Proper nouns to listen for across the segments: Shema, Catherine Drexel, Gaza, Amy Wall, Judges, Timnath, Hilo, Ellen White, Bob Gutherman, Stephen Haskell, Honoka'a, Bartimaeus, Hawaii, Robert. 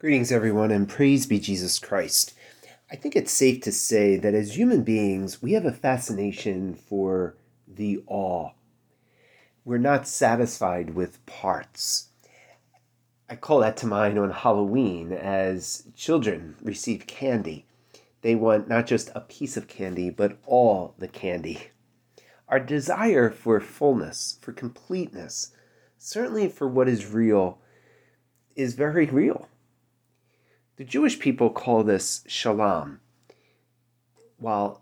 Greetings, everyone, and praise be Jesus Christ. I think it's safe to say that as human beings, we have a fascination for the all. We're not satisfied with parts. I call that to mind on Halloween as children receive candy. They want not just a piece of candy, but all the candy. Our desire for fullness, for completeness, certainly for what is real, is very real. The Jewish people call this shalom. While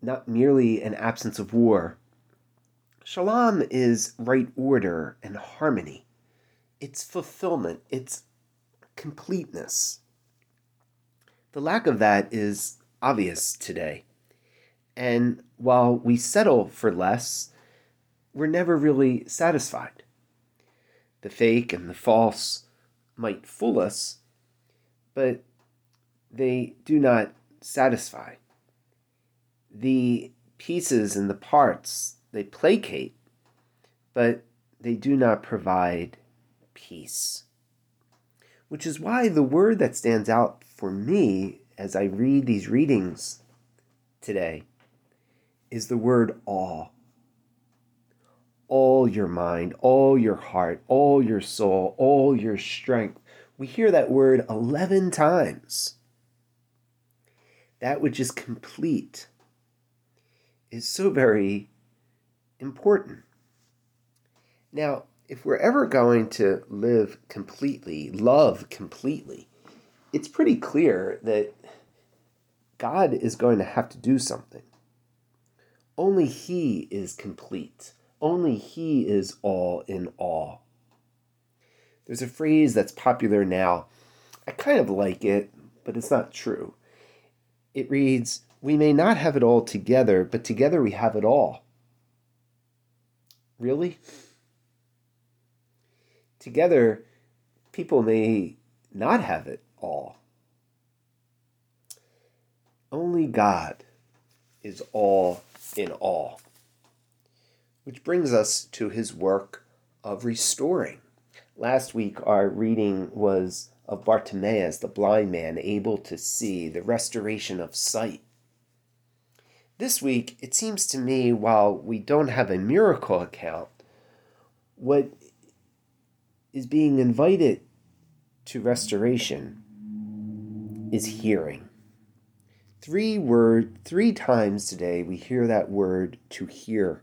not merely an absence of war, shalom is right order and harmony. It's fulfillment. It's completeness. The lack of that is obvious today. And while we settle for less, we're never really satisfied. The fake and the false might fool us, but they do not satisfy. The pieces and the parts, they placate, but they do not provide peace. Which is why the word that stands out for me as I read these readings today is the word all. All your mind, all your heart, all your soul, all your strength. We hear that word 11 times. That which is complete is so very important. Now, if we're ever going to live completely, love completely, it's pretty clear that God is going to have to do something. Only He is complete. Only He is all in all. There's a phrase that's popular now. I kind of like it, but it's not true. It reads, "We may not have it all together, but together we have it all." Really? Together, people may not have it all. Only God is all in all. Which brings us to His work of restoring. Last week, our reading was of Bartimaeus, the blind man, able to see, the restoration of sight. This week, it seems to me, while we don't have a miracle account, what is being invited to restoration is hearing. Three times today, we hear that word to hear.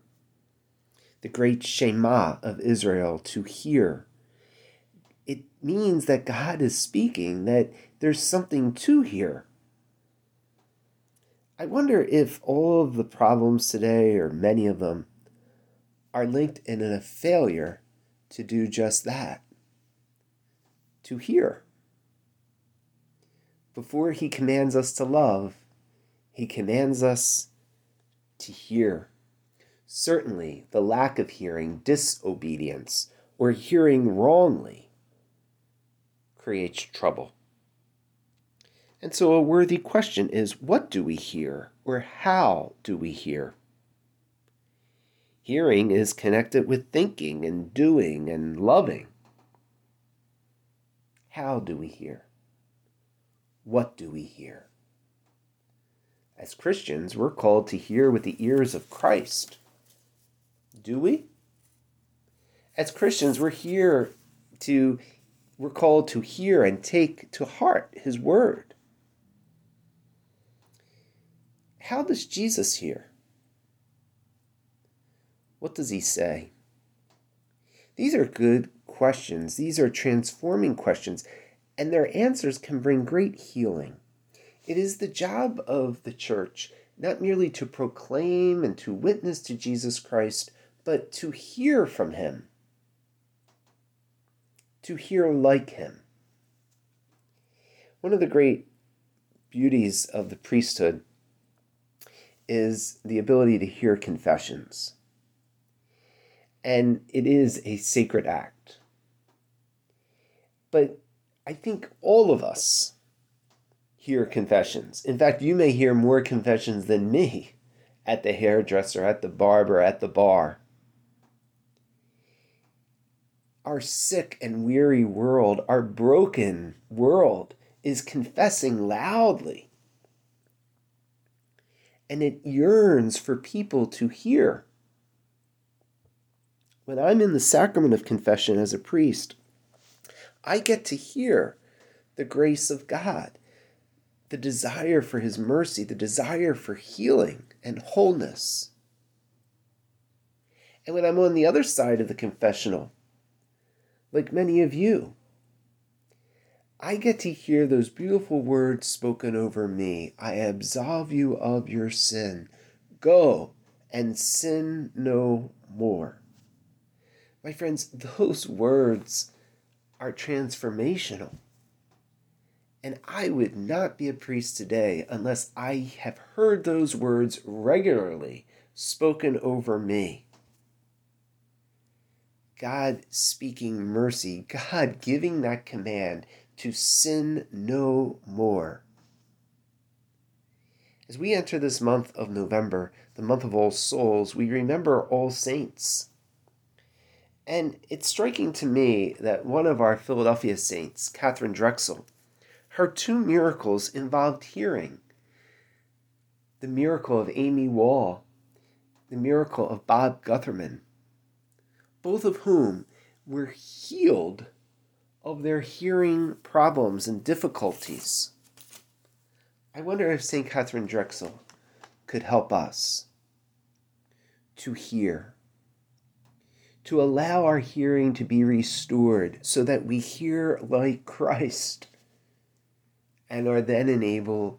The great Shema of Israel, to hear. It means that God is speaking, that there's something to hear. I wonder if all of the problems today, or many of them, are linked in a failure to do just that, to hear. Before He commands us to love, He commands us to hear. Certainly, the lack of hearing, disobedience, or hearing wrongly creates trouble. And so a worthy question is, what do we hear, or how do we hear? Hearing is connected with thinking and doing and loving. How do we hear? What do we hear? As Christians, we're called to hear with the ears of Christ. Do we? As Christians, we're called to hear and take to heart His word. How does Jesus hear? What does He say? These are good questions. These are transforming questions, and their answers can bring great healing. It is the job of the church not merely to proclaim and to witness to Jesus Christ, but to hear from Him. To hear like Him. One of the great beauties of the priesthood is the ability to hear confessions. And it is a sacred act. But I think all of us hear confessions. In fact, you may hear more confessions than me at the hairdresser, at the barber, at the bar. Our sick and weary world, our broken world, is confessing loudly. And it yearns for people to hear. When I'm in the sacrament of confession as a priest, I get to hear the grace of God, the desire for his mercy, the desire for healing and wholeness. And when I'm on the other side of the confessional, like many of you, I get to hear those beautiful words spoken over me. I absolve you of your sin. Go and sin no more. My friends, those words are transformational. And I would not be a priest today unless I have heard those words regularly spoken over me. God speaking mercy, God giving that command to sin no more. As we enter this month of November, the month of All Souls, we remember All Saints. And it's striking to me that one of our Philadelphia saints, Catherine Drexel, her two miracles involved hearing. The miracle of Amy Wall, the miracle of Bob Gutherman, both of whom were healed of their hearing problems and difficulties. I wonder if St. Catherine Drexel could help us to hear, to allow our hearing to be restored so that we hear like Christ and are then enabled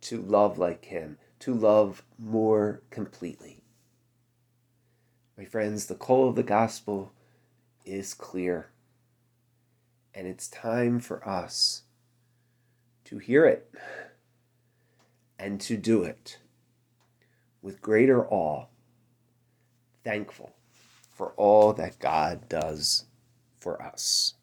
to love like him, to love more completely. My friends, the call of the gospel is clear, and it's time for us to hear it and to do it with greater awe, thankful for all that God does for us.